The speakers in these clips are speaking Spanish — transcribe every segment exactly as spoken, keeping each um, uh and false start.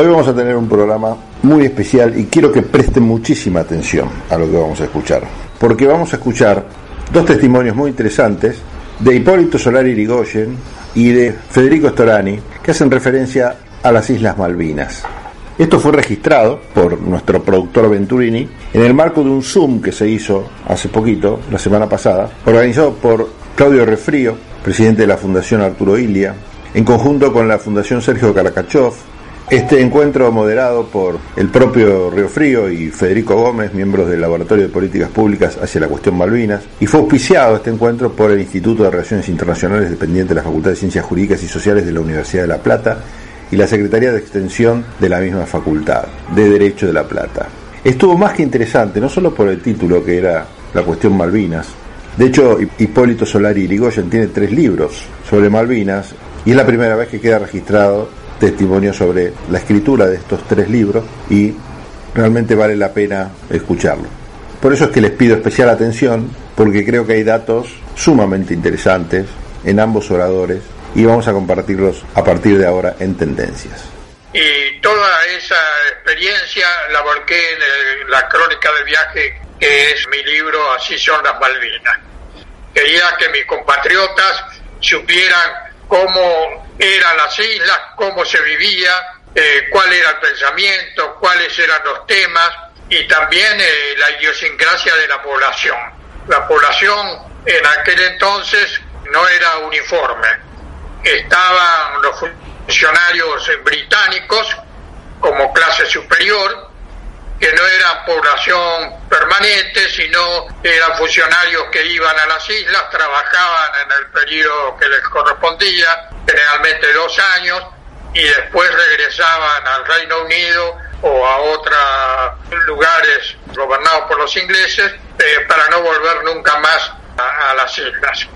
Hoy vamos a tener un programa muy especial y quiero que presten muchísima atención a lo que vamos a escuchar, porque vamos a escuchar dos testimonios muy interesantes de Hipólito Solari Yrigoyen y de Federico Storani, que hacen referencia a las Islas Malvinas. Esto fue registrado por nuestro productor Venturini en el marco de un Zoom que se hizo hace poquito, la semana pasada, organizado por Claudio Refrío, presidente de la Fundación Arturo Illia, en conjunto con la Fundación Sergio Karakachov. Este encuentro moderado por el propio Refrío y Federico Gómez, miembros del Laboratorio de Políticas Públicas hacia la cuestión Malvinas, y fue auspiciado este encuentro por el Instituto de Relaciones Internacionales dependiente de la Facultad de Ciencias Jurídicas y Sociales de la Universidad de La Plata, y la Secretaría de Extensión de la misma Facultad de Derecho de La Plata. Estuvo más que interesante, no solo por el título, que era la cuestión Malvinas. De hecho, Hipólito Solari Yrigoyen tiene tres libros sobre Malvinas, y es la primera vez que queda registrado testimonio sobre la escritura de estos tres libros, y realmente vale la pena escucharlo. Por eso es que les pido especial atención, porque creo que hay datos sumamente interesantes en ambos oradores, y vamos a compartirlos a partir de ahora en Tendencias. Y toda esa experiencia la volqué en el, la crónica de viaje, que es mi libro Así son las Malvinas. Quería que mis compatriotas supieran cómo eran las islas, cómo se vivía, eh, cuál era el pensamiento, cuáles eran los temas, y también eh, la idiosincrasia de la población. La población en aquel entonces no era uniforme. Estaban los funcionarios británicos como clase superior, que no eran población permanente, sino eran funcionarios que iban a las islas, trabajaban en el periodo que les correspondía, generalmente dos años, y después regresaban al Reino Unido o a otros lugares gobernados por los ingleses eh, para no volver nunca más a, a las islas.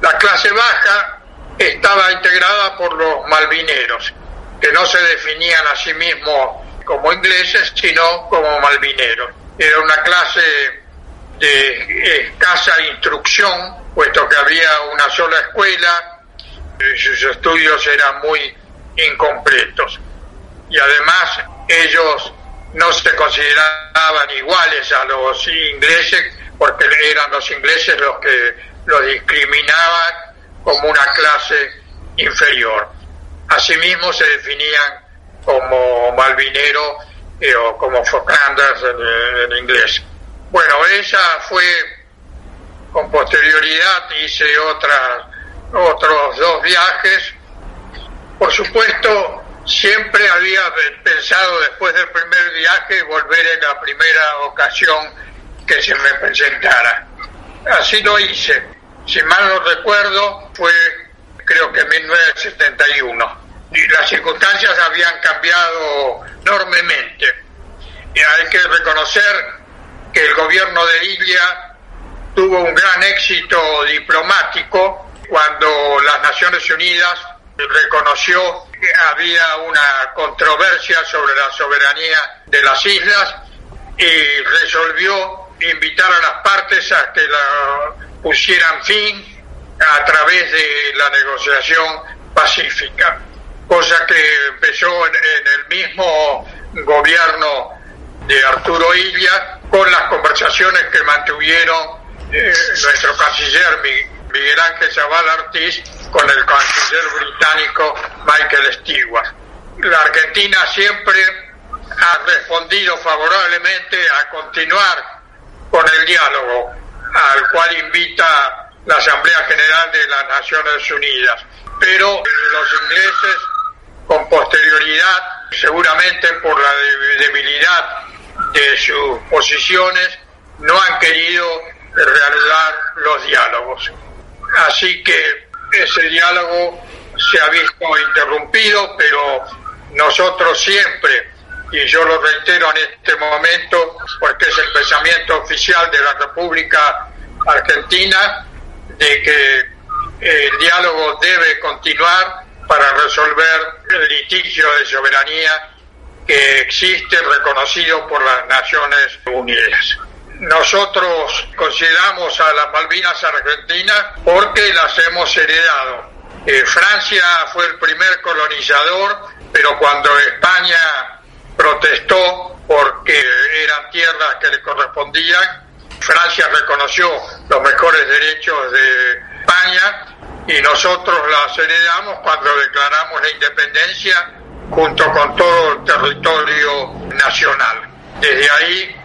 La clase baja estaba integrada por los malvineros, que no se definían a sí mismos como ingleses, sino como malvineros. Era una clase de escasa instrucción, puesto que había una sola escuela, y sus estudios eran muy incompletos. Y además, ellos no se consideraban iguales a los ingleses, porque eran los ingleses los que los discriminaban como una clase inferior. Asimismo se definían como malvinero eh, o como Falklanders en, en inglés. Bueno, esa fue, con posterioridad hice otra, otros dos viajes. Por supuesto, siempre había pensado después del primer viaje volver en la primera ocasión que se me presentara. Así lo hice. Si mal no recuerdo, fue creo que mil novecientos setenta y uno. Y las circunstancias habían cambiado enormemente. Y hay que reconocer que el gobierno de Illia tuvo un gran éxito diplomático cuando las Naciones Unidas reconoció que había una controversia sobre la soberanía de las islas y resolvió invitar a las partes a que la pusieran fin a través de la negociación pacífica, cosa que empezó en, en el mismo gobierno de Arturo Illia con las conversaciones que mantuvieron eh, nuestro canciller Miguel Ángel Zavala Ortiz con el canciller británico Michael Stewart. La Argentina siempre ha respondido favorablemente a continuar con el diálogo, al cual invita la Asamblea General de las Naciones Unidas. Pero los ingleses, con posterioridad, seguramente por la debilidad de sus posiciones, no han querido reanudar los diálogos. Así que ese diálogo se ha visto interrumpido, pero nosotros siempre, y yo lo reitero en este momento porque es el pensamiento oficial de la República Argentina, de que el diálogo debe continuar para resolver el litigio de soberanía que existe reconocido por las Naciones Unidas. Nosotros consideramos a las Malvinas argentinas porque las hemos heredado. Eh, Francia fue el primer colonizador, pero cuando España reconoció los mejores derechos de España y nosotros las heredamos cuando declaramos la independencia junto con todo el territorio nacional. Desde ahí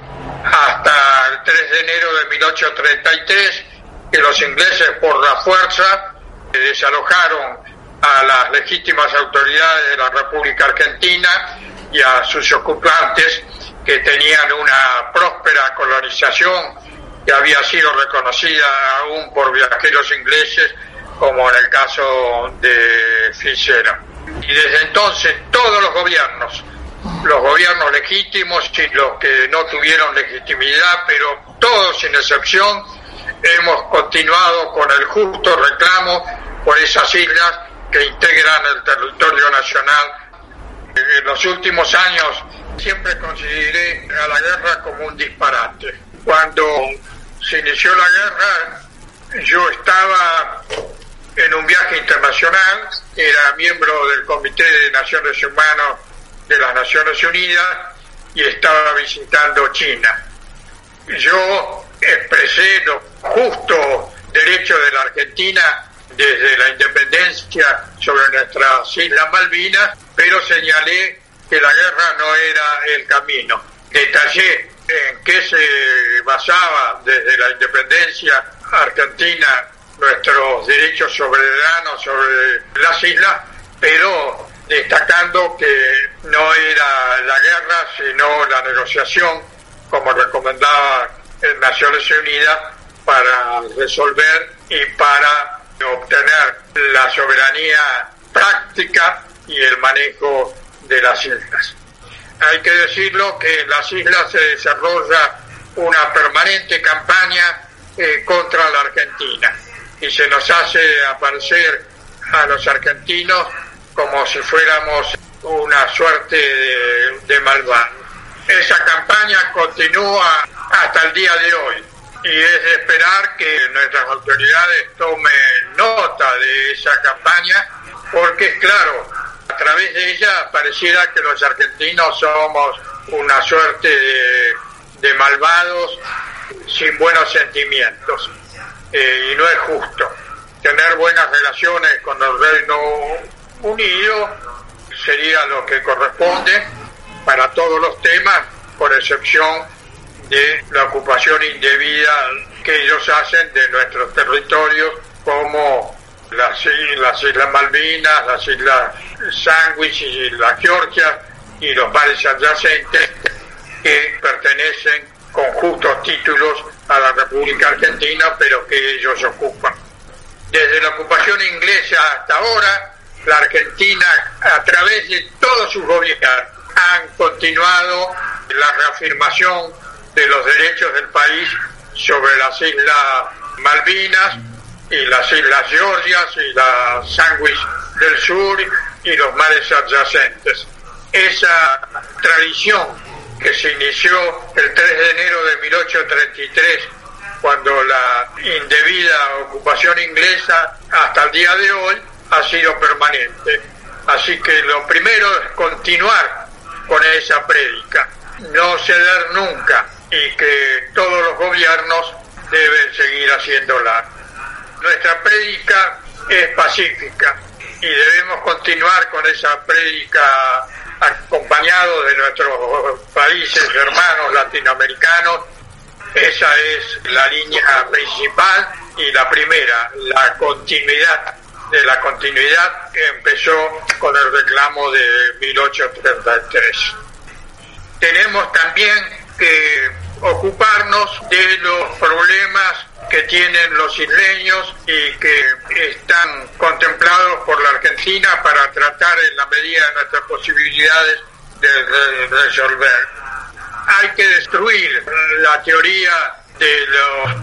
hasta el tres de enero de mil ochocientos treinta y tres, que los ingleses por la fuerza desalojaron a las legítimas autoridades de la República Argentina y a sus ocupantes, que tenían una próspera colonización que había sido reconocida aún por viajeros ingleses, como en el caso de Fincera. Y desde entonces todos los gobiernos, los gobiernos legítimos y los que no tuvieron legitimidad, pero todos sin excepción, hemos continuado con el justo reclamo por esas islas que integran el territorio nacional. En los últimos años siempre consideré a la guerra como un disparate. Cuando se inició la guerra, yo estaba en un viaje internacional, era miembro del Comité de Naciones Humanas de las Naciones Unidas y estaba visitando China. Yo expresé los justos derechos de la Argentina desde la independencia sobre nuestras Islas Malvinas, pero señalé que la guerra no era el camino. Detallé en qué se basaba desde la independencia argentina nuestros derechos soberanos sobre las islas, pero destacando que no era la guerra, sino la negociación, como recomendaba en Naciones Unidas, para resolver y para obtener la soberanía práctica y el manejo de las islas. Hay que decirlo que en las islas se desarrolla una permanente campaña eh, contra la Argentina, y se nos hace aparecer a los argentinos como si fuéramos una suerte de, de malvados. Esa campaña continúa hasta el día de hoy y es de esperar que nuestras autoridades tomen nota de esa campaña, porque claro, a través de ella pareciera que los argentinos somos una suerte de, de malvados sin buenos sentimientos. Eh, y no es justo. Tener buenas relaciones con el Reino Unido sería lo que corresponde para todos los temas, por excepción de la ocupación indebida que ellos hacen de nuestros territorios, como las, las Islas Malvinas, las Islas Sándwich y las Georgias y los mares adyacentes, que pertenecen con justos títulos a la República Argentina, pero que ellos ocupan. Desde la ocupación inglesa hasta ahora, la Argentina, a través de todos sus gobiernos, han continuado la reafirmación de los derechos del país sobre las Islas Malvinas y las Islas Georgias y las Sándwich del Sur y los mares adyacentes. Esa tradición que se inició el tres de enero de mil ochocientos treinta y tres, cuando la indebida ocupación inglesa, hasta el día de hoy, ha sido permanente. Así que lo primero es continuar con esa prédica, no ceder nunca, y que todos los gobiernos deben seguir haciéndola. Nuestra prédica es pacífica y debemos continuar con esa prédica, acompañados de nuestros países hermanos latinoamericanos. Esa es la línea principal y la primera, la continuidad. De la continuidad que empezó con el reclamo de mil ochocientos treinta y tres. Tenemos también que ocuparnos de los problemas que tienen los isleños y que están contemplados por la Argentina para tratar en la medida de nuestras posibilidades de resolver. Hay que destruir la teoría de los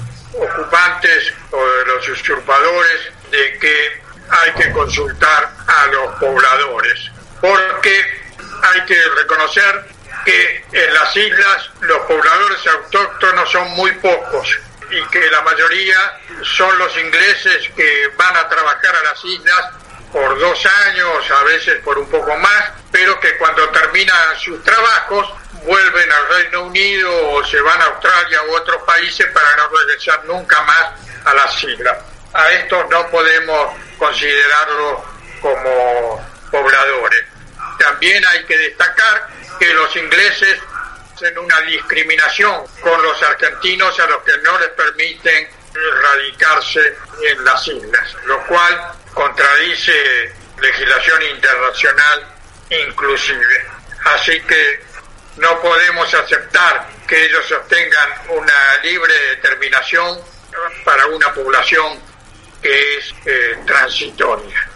ocupantes o de los usurpadores de que hay que consultar a los pobladores, porque hay que reconocer que en las islas los pobladores autóctonos son muy pocos, y que la mayoría son los ingleses que van a trabajar a las islas por dos años, a veces por un poco más, pero que cuando terminan sus trabajos vuelven al Reino Unido o se van a Australia u otros países para no regresar nunca más a las islas. A estos no podemos considerarlos como pobladores. También hay que destacar que los ingleses hacen una discriminación con los argentinos a los que no les permiten radicarse en las islas, lo cual contradice legislación internacional inclusive. Así que no podemos aceptar que ellos sostengan una libre determinación para una población que es eh, transitoria.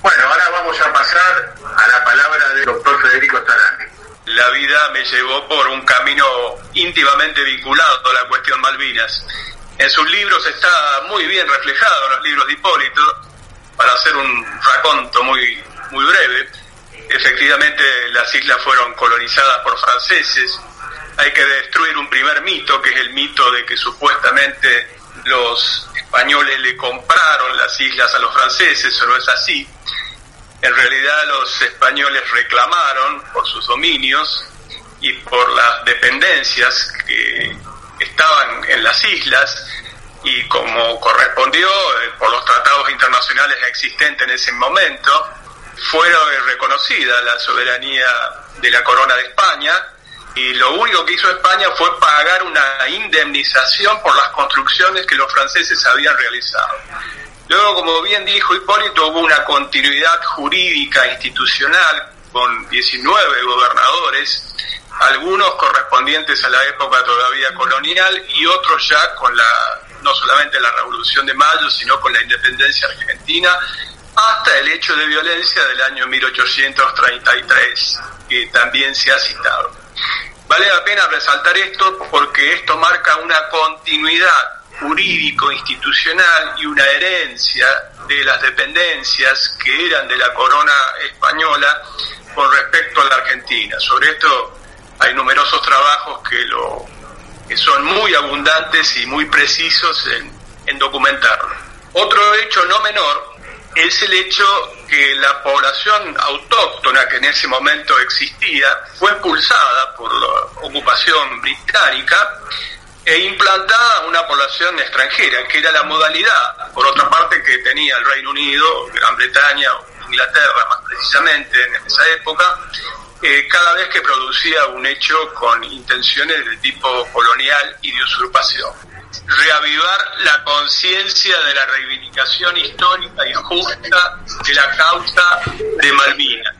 Bueno, ahora vamos a pasar a la palabra del doctor Federico Storani. La vida me llevó por un camino íntimamente vinculado a la cuestión Malvinas. En sus libros está muy bien reflejado, en los libros de Hipólito, para hacer un raconto muy, muy breve. Efectivamente, las islas fueron colonizadas por franceses. Hay que destruir un primer mito, que es el mito de que supuestamente los españoles le compraron las islas a los franceses. Eso no es así. En realidad, los españoles reclamaron por sus dominios y por las dependencias que estaban en las islas, y como correspondió por los tratados internacionales existentes en ese momento, fue reconocida la soberanía de la corona de España, y lo único que hizo España fue pagar una indemnización por las construcciones que los franceses habían realizado. Luego, como bien dijo Hipólito, hubo una continuidad jurídica institucional con diecinueve gobernadores, algunos correspondientes a la época todavía colonial y otros ya con la, no solamente la Revolución de Mayo, sino con la independencia argentina, hasta el hecho de violencia del año mil ochocientos treinta y tres, que también se ha citado. Vale la pena resaltar esto porque esto marca una continuidad jurídico-institucional y una herencia de las dependencias que eran de la corona española con respecto a la Argentina. Sobre esto hay numerosos trabajos que, lo, que son muy abundantes y muy precisos en, en documentarlo. Otro hecho no menor es el hecho que la población autóctona que en ese momento existía fue expulsada por la ocupación británica e implantada una población extranjera, que era la modalidad, por otra parte, que tenía el Reino Unido, Gran Bretaña o Inglaterra más precisamente en esa época, eh, cada vez que producía un hecho con intenciones de tipo colonial y de usurpación. Reavivar la conciencia de la reivindicación histórica y justa de la causa de Malvinas.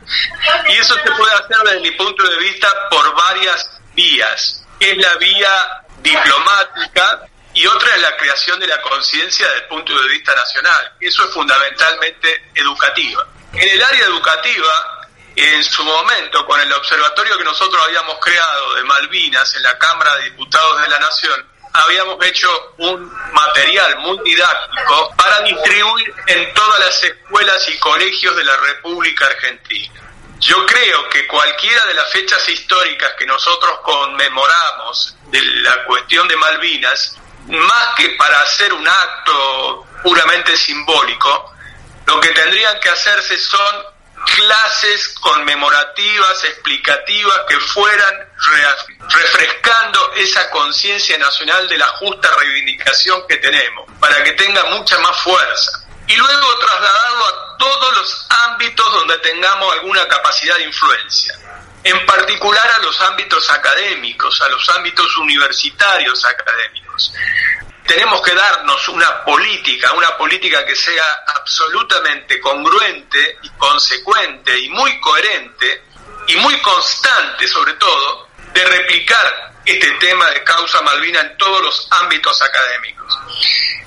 Y eso se puede hacer desde mi punto de vista por varias vías. Es la vía diplomática y otra es la creación de la conciencia desde el punto de vista nacional. Eso es fundamentalmente educativa. En el área educativa, en su momento, con el observatorio que nosotros habíamos creado de Malvinas en la Cámara de Diputados de la Nación, habíamos hecho un material muy didáctico para distribuir en todas las escuelas y colegios de la República Argentina. Yo creo que cualquiera de las fechas históricas que nosotros conmemoramos de la cuestión de Malvinas, más que para hacer un acto puramente simbólico, lo que tendrían que hacerse son clases conmemorativas, explicativas, que fueran refrescando esa conciencia nacional de la justa reivindicación que tenemos, para que tenga mucha más fuerza. Y luego trasladarlo a todos los ámbitos donde tengamos alguna capacidad de influencia, en particular a los ámbitos académicos, a los ámbitos universitarios académicos. Tenemos que darnos una política, una política que sea absolutamente congruente y consecuente y muy coherente y muy constante, sobre todo, de replicar este tema de causa Malvina en todos los ámbitos académicos.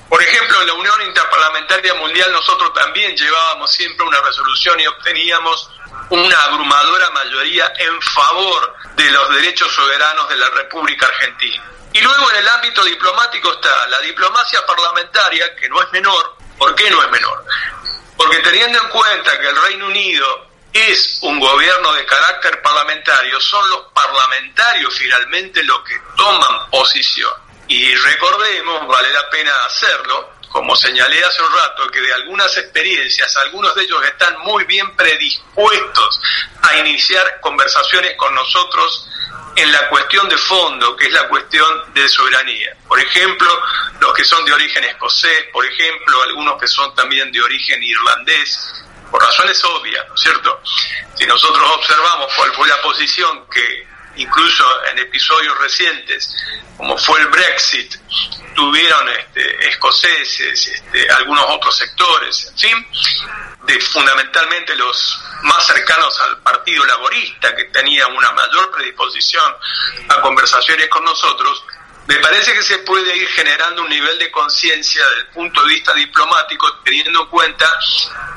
Por ejemplo, en la Unión Interparlamentaria Mundial nosotros también llevábamos siempre una resolución y obteníamos una abrumadora mayoría en favor de los derechos soberanos de la República Argentina. Y luego en el ámbito diplomático está la diplomacia parlamentaria, que no es menor. ¿Por qué no es menor? Porque teniendo en cuenta que el Reino Unido es un gobierno de carácter parlamentario, son los parlamentarios finalmente los que toman posición. Y recordemos, vale la pena hacerlo, como señalé hace un rato, que de algunas experiencias, algunos de ellos están muy bien predispuestos a iniciar conversaciones con nosotros en la cuestión de fondo, que es la cuestión de soberanía. Por ejemplo, los que son de origen escocés, por ejemplo, algunos que son también de origen irlandés, por razones obvias, ¿no es cierto? Si nosotros observamos cuál fue la posición que incluso en episodios recientes, como fue el Brexit, tuvieron este, escoceses, este, algunos otros sectores, en fin, de, fundamentalmente los más cercanos al Partido Laborista, que tenía una mayor predisposición a conversaciones con nosotros, me parece que se puede ir generando un nivel de conciencia desde el punto de vista diplomático, teniendo en cuenta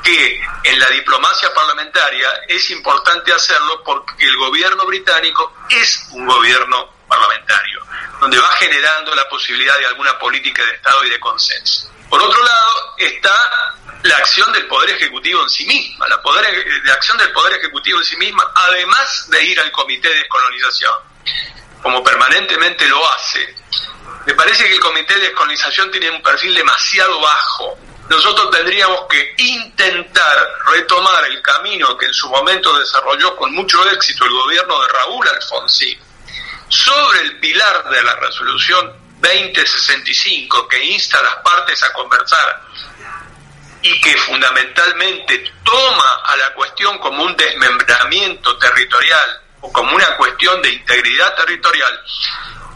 que en la diplomacia parlamentaria es importante hacerlo porque el gobierno británico es un gobierno parlamentario, donde va generando la posibilidad de alguna política de Estado y de consenso. Por otro lado, está la acción del Poder Ejecutivo en sí misma, la, poder, la acción del Poder Ejecutivo en sí misma, además de ir al Comité de Descolonización, como permanentemente lo hace. Me parece que el Comité de Descolonización tiene un perfil demasiado bajo. Nosotros tendríamos que intentar retomar el camino que en su momento desarrolló con mucho éxito el gobierno de Raúl Alfonsín, sobre el pilar de la resolución veinte sesenta y cinco, que insta a las partes a conversar y que fundamentalmente toma a la cuestión como un desmembramiento territorial, o como una cuestión de integridad territorial,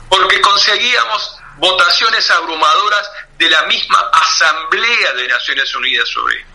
porque conseguíamos votaciones abrumadoras de la misma Asamblea de Naciones Unidas sobre ello.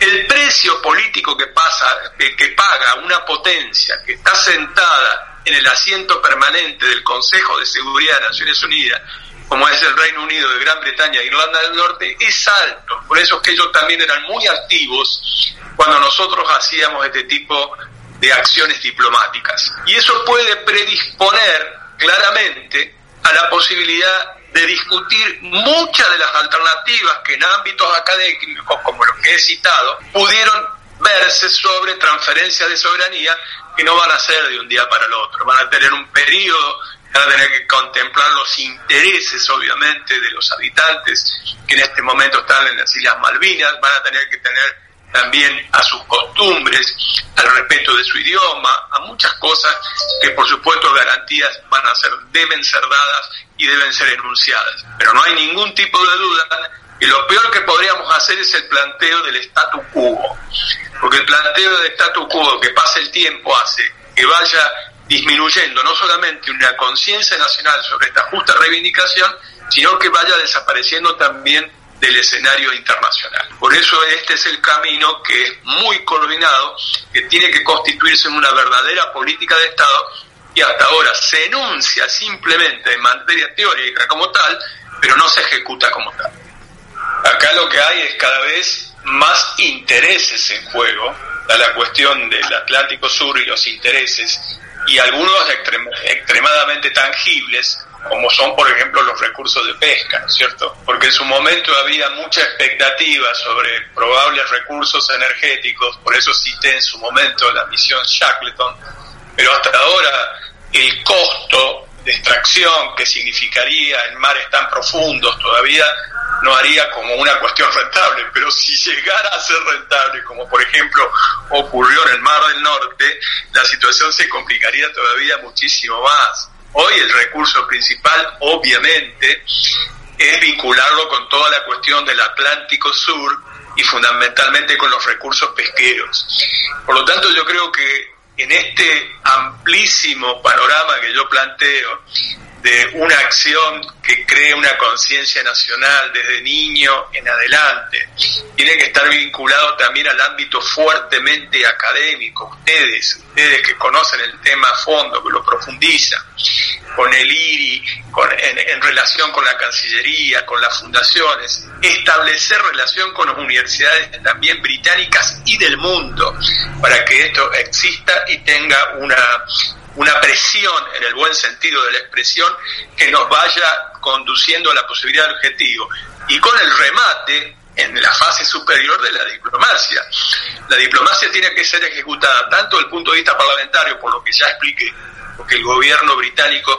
El precio político que pasa, que paga una potencia que está sentada en el asiento permanente del Consejo de Seguridad de Naciones Unidas, como es el Reino Unido, de Gran Bretaña e Irlanda del Norte, es alto. Por eso es que ellos también eran muy activos cuando nosotros hacíamos este tipo de acciones diplomáticas. Y eso puede predisponer claramente a la posibilidad de discutir muchas de las alternativas que en ámbitos académicos, como los que he citado, pudieron verse sobre transferencias de soberanía, que no van a ser de un día para el otro, van a tener un periodo, van a tener que contemplar los intereses, obviamente, de los habitantes que en este momento están en las Islas Malvinas, van a tener que tener también a sus costumbres, al respeto de su idioma, a muchas cosas que por supuesto garantías van a ser, deben ser dadas y deben ser enunciadas. Pero no hay ningún tipo de duda que lo peor que podríamos hacer es el planteo del statu quo, porque el planteo del statu quo que pasa el tiempo hace que vaya disminuyendo no solamente una conciencia nacional sobre esta justa reivindicación, sino que vaya desapareciendo también del escenario internacional. Por eso este es el camino que es muy coordinado, que tiene que constituirse en una verdadera política de Estado, y hasta ahora se enuncia simplemente en materia teórica como tal, pero no se ejecuta como tal. Acá lo que hay es cada vez más intereses en juego, a la cuestión del Atlántico Sur y los intereses, y algunos extrem- extremadamente tangibles, como son, por ejemplo, los recursos de pesca, ¿no es cierto? Porque en su momento había mucha expectativa sobre probables recursos energéticos, por eso cité en su momento la misión Shackleton, pero hasta ahora el costo de extracción que significaría en mares tan profundos todavía no haría como una cuestión rentable, pero si llegara a ser rentable, como por ejemplo ocurrió en el Mar del Norte, la situación se complicaría todavía muchísimo más. Hoy el recurso principal, obviamente, es vincularlo con toda la cuestión del Atlántico Sur y fundamentalmente con los recursos pesqueros. Por lo tanto, yo creo que en este amplísimo panorama que yo planteo, de una acción que cree una conciencia nacional desde niño en adelante, tiene que estar vinculado también al ámbito fuertemente académico. Ustedes, ustedes que conocen el tema a fondo, que lo profundizan, con el I R I, con, en, en relación con la Cancillería, con las fundaciones, establecer relación con las universidades también británicas y del mundo, para que esto exista y tenga una... una presión, en el buen sentido de la expresión, que nos vaya conduciendo a la posibilidad del objetivo. Y con el remate en la fase superior de la diplomacia. La diplomacia tiene que ser ejecutada tanto desde el punto de vista parlamentario, por lo que ya expliqué, porque el gobierno británico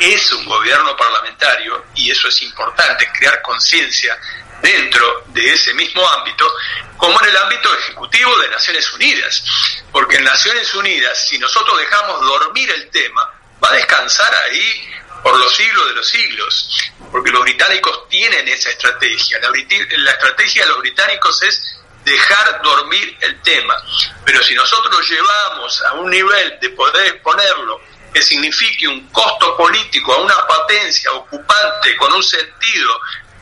es un gobierno parlamentario, y eso es importante, crear conciencia dentro de ese mismo ámbito, como en el ámbito ejecutivo de Naciones Unidas. Porque en Naciones Unidas, si nosotros dejamos dormir el tema, va a descansar ahí por los siglos de los siglos, porque los británicos tienen esa estrategia. La, la estrategia de los británicos es dejar dormir el tema. Pero si nosotros lo llevamos a un nivel de poder ponerlo que signifique un costo político, a una patencia ocupante con un sentido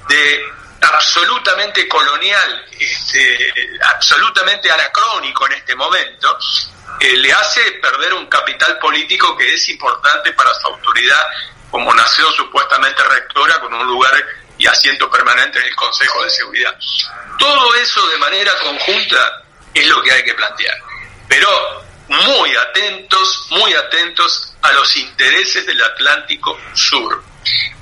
de absolutamente colonial, este, absolutamente anacrónico en este momento, eh, le hace perder un capital político que es importante para su autoridad como nación supuestamente rectora con un lugar y asiento permanente en el Consejo de Seguridad. Todo eso de manera conjunta es lo que hay que plantear, pero muy atentos, muy atentos a los intereses del Atlántico Sur,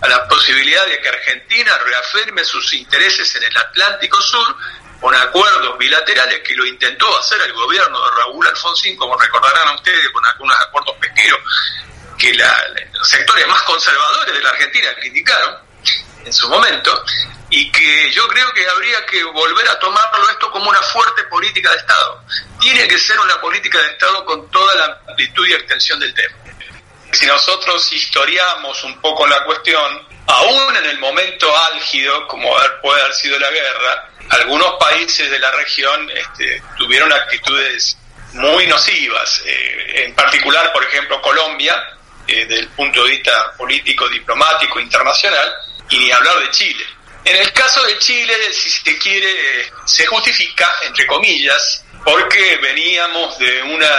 a la posibilidad de que Argentina reafirme sus intereses en el Atlántico Sur con acuerdos bilaterales, que lo intentó hacer el gobierno de Raúl Alfonsín, como recordarán a ustedes, con algunos acuerdos pesqueros que la, los sectores más conservadores de la Argentina criticaron en su momento, y que yo creo que habría que volver a tomarlo esto como una fuerte política de Estado. Tiene que ser una política de Estado con toda la amplitud y extensión del tema. Si nosotros historiamos un poco la cuestión, aún en el momento álgido, como puede haber sido la guerra, algunos países de la región este, tuvieron actitudes muy nocivas. Eh, en particular, por ejemplo, Colombia, eh, desde el punto de vista político, diplomático, internacional, y ni hablar de Chile. En el caso de Chile, si se quiere, se justifica, entre comillas, porque veníamos de una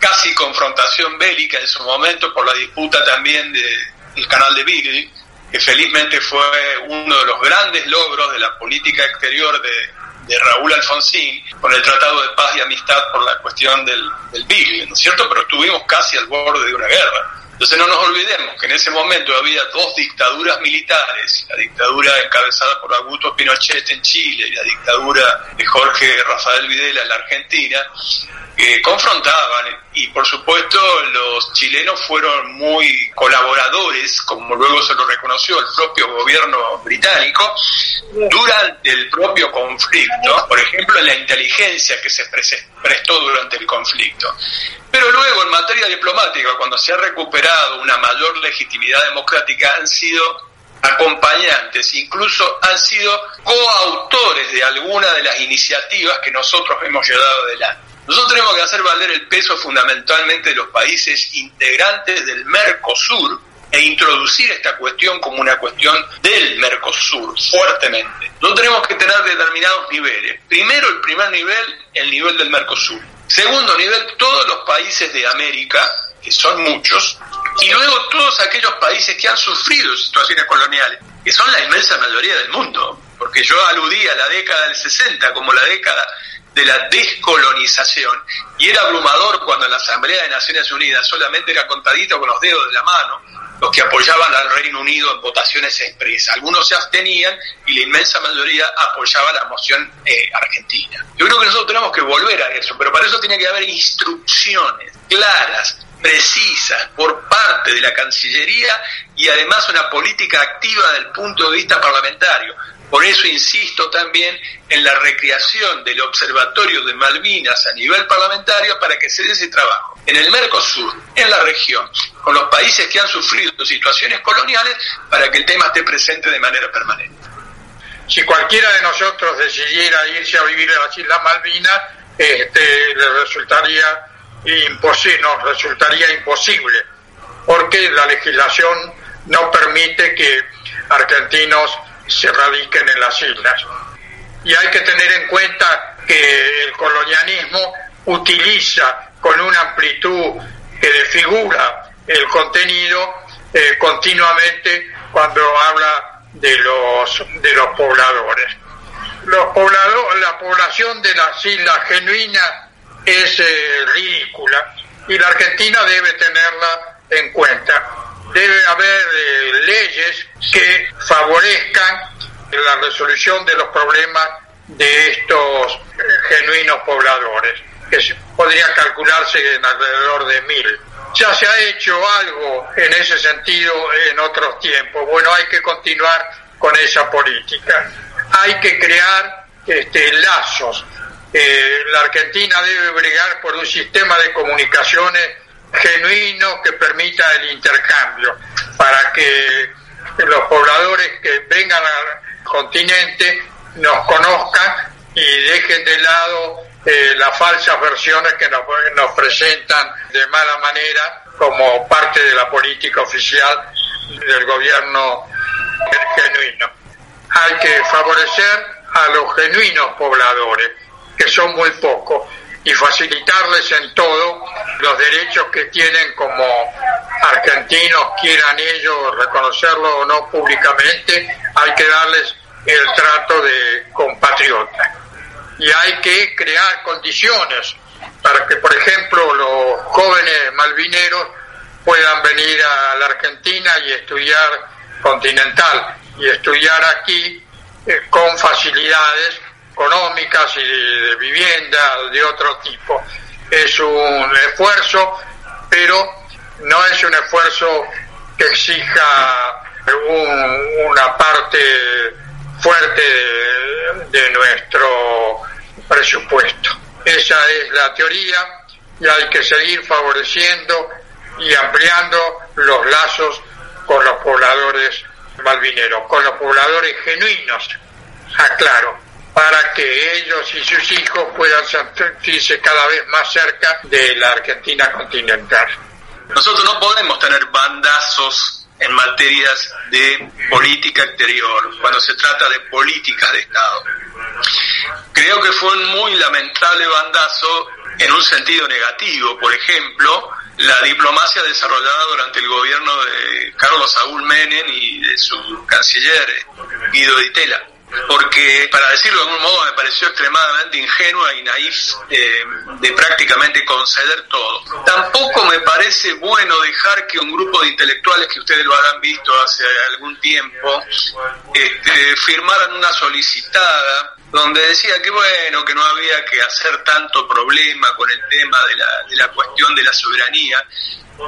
casi confrontación bélica en su momento por la disputa también del canal de Beagle, que felizmente fue uno de los grandes logros de la política exterior de, de Raúl Alfonsín, con el Tratado de Paz y Amistad por la cuestión del, del Beagle, ¿no es cierto? Pero estuvimos casi al borde de una guerra. Entonces no nos olvidemos que en ese momento había dos dictaduras militares, la dictadura encabezada por Augusto Pinochet en Chile y la dictadura de Jorge Rafael Videla en la Argentina, que confrontaban, y por supuesto los chilenos fueron muy colaboradores, como luego se lo reconoció el propio gobierno británico, durante el propio conflicto, por ejemplo en la inteligencia que se prestó durante el conflicto. Pero luego en materia diplomática, cuando se ha recuperado una mayor legitimidad democrática, han sido acompañantes, incluso han sido coautores de algunas de las iniciativas que nosotros hemos llevado adelante. Nosotros tenemos que hacer valer el peso fundamentalmente de los países integrantes del Mercosur e introducir esta cuestión como una cuestión del Mercosur fuertemente. Nosotros tenemos que tener determinados niveles. Primero, el primer nivel, el nivel del Mercosur. Segundo nivel, todos los países de América, que son muchos, y luego todos aquellos países que han sufrido situaciones coloniales, que son la inmensa mayoría del mundo, porque yo aludí a la década del sesenta como la década de la descolonización, y era abrumador cuando en la Asamblea de Naciones Unidas solamente era contadito con los dedos de la mano los que apoyaban al Reino Unido en votaciones expresas. Algunos se abstenían y la inmensa mayoría apoyaba la moción eh, argentina. Yo creo que nosotros tenemos que volver a eso, pero para eso tiene que haber instrucciones claras, precisas, por parte de la Cancillería, y además una política activa desde el punto de vista parlamentario. Por eso insisto también en la recreación del Observatorio de Malvinas a nivel parlamentario para que se dé ese trabajo. En el Mercosur, en la región, con los países que han sufrido situaciones coloniales, para que el tema esté presente de manera permanente. Si cualquiera de nosotros decidiera irse a vivir a las Islas Malvinas, este, le resultaría imposible, nos resultaría imposible, porque la legislación no permite que argentinos se radiquen en las islas. Y hay que tener en cuenta que el colonialismo utiliza con una amplitud que desfigura el contenido eh, continuamente cuando habla de los de los pobladores. Los poblado, la población de las islas genuina es eh, ridícula, y la Argentina debe tenerla en cuenta. Debe haber eh, leyes que favorezcan la resolución de los problemas de estos eh, genuinos pobladores, que podría calcularse en alrededor de mil. Ya se ha hecho algo en ese sentido en otros tiempos. Bueno, hay que continuar con esa política. hay que crear este, lazos. Eh, la Argentina debe bregar por un sistema de comunicaciones genuino que permita el intercambio, para que los pobladores que vengan al continente nos conozcan y dejen de lado eh, las falsas versiones que nos, nos presentan de mala manera como parte de la política oficial del gobierno genuino. Hay que favorecer a los genuinos pobladores, que son muy pocos, y facilitarles en todo los derechos que tienen como argentinos, quieran ellos reconocerlo o no públicamente. Hay que darles el trato de compatriotas y hay que crear condiciones para que, por ejemplo, los jóvenes malvineros puedan venir a la Argentina y estudiar continental, y estudiar aquí eh, con facilidades económicas y de, de vivienda de otro tipo. Es un esfuerzo, pero no es un esfuerzo que exija un, una parte fuerte de, de nuestro presupuesto. Esa es la teoría, y hay que seguir favoreciendo y ampliando los lazos con los pobladores malvineros, con los pobladores genuinos, aclaro, para que ellos y sus hijos puedan sentirse cada vez más cerca de la Argentina continental. Nosotros no podemos tener bandazos en materias de política exterior, cuando se trata de políticas de Estado. Creo que fue un muy lamentable bandazo en un sentido negativo, por ejemplo, la diplomacia desarrollada durante el gobierno de Carlos Saúl Menem y de su canciller Guido Tela, porque, para decirlo de algún modo, me pareció extremadamente ingenua y naif eh, de prácticamente conceder todo. Tampoco me parece bueno dejar que un grupo de intelectuales, que ustedes lo habrán visto hace algún tiempo, este, firmaran una solicitada donde decía que bueno, que no había que hacer tanto problema con el tema de la, de la cuestión de la soberanía,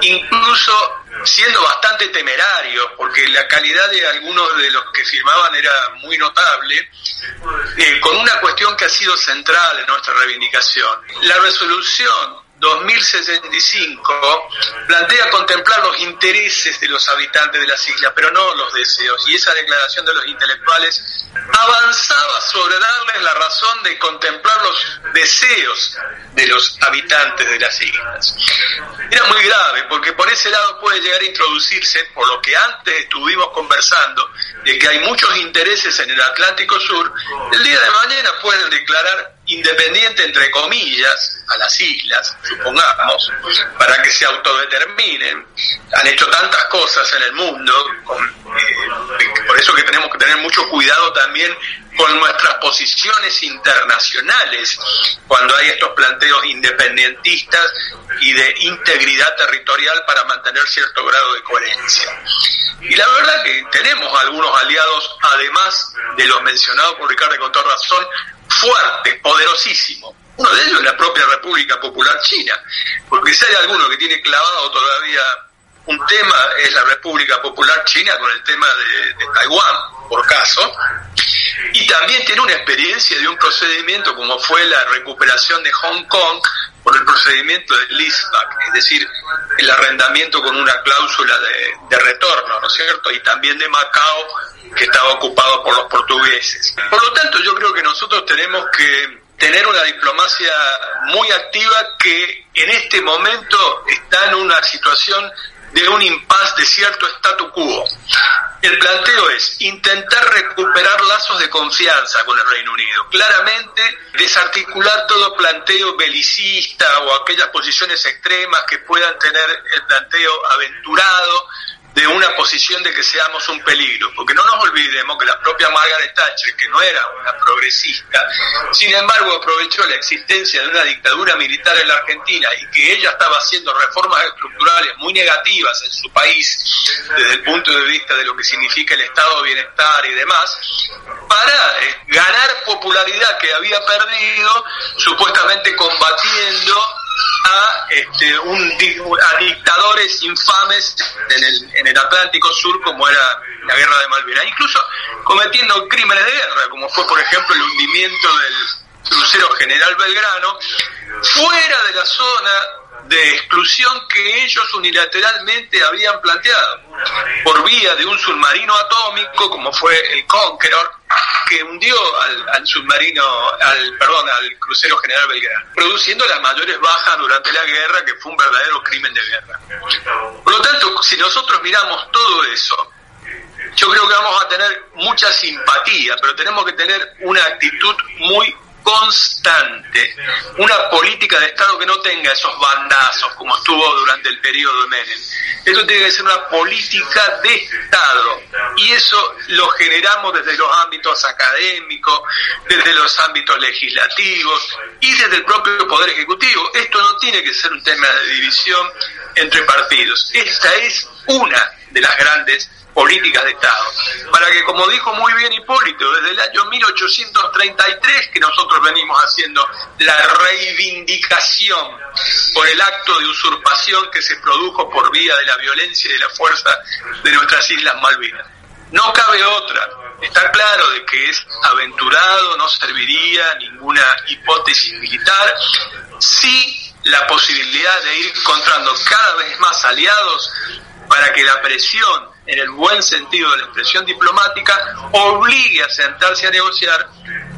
incluso siendo bastante temerarios, porque la calidad de algunos de los que firmaban era muy notable, eh, con una cuestión que ha sido central en nuestra reivindicación. La resolución dos mil sesenta y cinco plantea contemplar los intereses de los habitantes de las islas, pero no los deseos, y esa declaración de los intelectuales avanzaba sobre darles la razón de contemplar los deseos de los habitantes de las islas. Era muy grave, porque por ese lado puede llegar a introducirse, por lo que antes estuvimos conversando, de que hay muchos intereses en el Atlántico Sur, el día de mañana pueden declarar independiente, entre comillas, a las islas, supongamos, para que se autodeterminen. Han hecho tantas cosas en el mundo, con, eh, por eso que tenemos que tener mucho cuidado también con nuestras posiciones internacionales cuando hay estos planteos independentistas y de integridad territorial para mantener cierto grado de coherencia. Y la verdad que tenemos algunos aliados, además de los mencionados por Ricardo con toda razón, fuerte, poderosísimo. Uno de ellos es la propia República Popular China, porque si hay alguno que tiene clavado todavía un tema es la República Popular China con el tema de, de Taiwán, por caso, y también tiene una experiencia de un procedimiento como fue la recuperación de Hong Kong por el procedimiento de leaseback, es decir, el arrendamiento con una cláusula de, de retorno, ¿no es cierto?, y también de Macao, que estaba ocupado por los portugueses. Por lo tanto, yo creo que nosotros tenemos que tener una diplomacia muy activa, que en este momento está en una situación de un impas, de cierto statu quo. El planteo es intentar recuperar lazos de confianza con el Reino Unido, claramente desarticular todo planteo belicista o aquellas posiciones extremas que puedan tener el planteo aventurado de una posición de que seamos un peligro, porque no nos olvidemos que la propia Margaret Thatcher, que no era una progresista, sin embargo aprovechó la existencia de una dictadura militar en la Argentina y que ella estaba haciendo reformas estructurales muy negativas en su país desde el punto de vista de lo que significa el estado de bienestar y demás, para ganar popularidad que había perdido, supuestamente combatiendo a, este, un, a dictadores infames en el, en el Atlántico Sur, como era la guerra de Malvinas, incluso cometiendo crímenes de guerra, como fue por ejemplo el hundimiento del crucero General Belgrano, fuera de la zona de exclusión que ellos unilateralmente habían planteado, por vía de un submarino atómico como fue el Conqueror, que hundió al, al submarino, al perdón, al crucero General Belgrano, produciendo las mayores bajas durante la guerra, que fue un verdadero crimen de guerra. Por lo tanto, si nosotros miramos todo eso, yo creo que vamos a tener mucha simpatía, pero tenemos que tener una actitud muy constante, una política de Estado que no tenga esos bandazos como estuvo durante el periodo de Menem. Esto tiene que ser una política de Estado, y eso lo generamos desde los ámbitos académicos, desde los ámbitos legislativos y desde el propio Poder Ejecutivo. Esto no tiene que ser un tema de división entre partidos. Esta es una de las grandes políticas de Estado, para que, como dijo muy bien Hipólito, desde el año mil ochocientos treinta y tres que nosotros venimos haciendo la reivindicación por el acto de usurpación que se produjo por vía de la violencia y de la fuerza de nuestras Islas Malvinas. No cabe otra. Está claro de que es aventurado, no serviría ninguna hipótesis militar, sí la posibilidad de ir encontrando cada vez más aliados para que la presión, en el buen sentido de la expresión diplomática, obligue a sentarse a negociar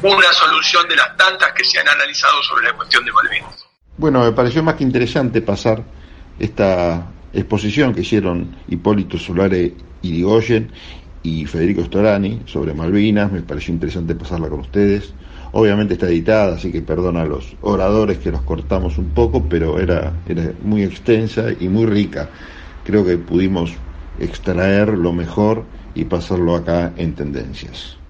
una solución de las tantas que se han analizado sobre la cuestión de Malvinas. Bueno, me pareció más que interesante pasar esta exposición que hicieron Hipólito Solari Yrigoyen y Federico Storani sobre Malvinas. Me pareció interesante pasarla con ustedes. Obviamente está editada, así que perdona a los oradores que los cortamos un poco, pero era, era muy extensa y muy rica. Creo que pudimos extraer lo mejor y pasarlo acá en Tendencias.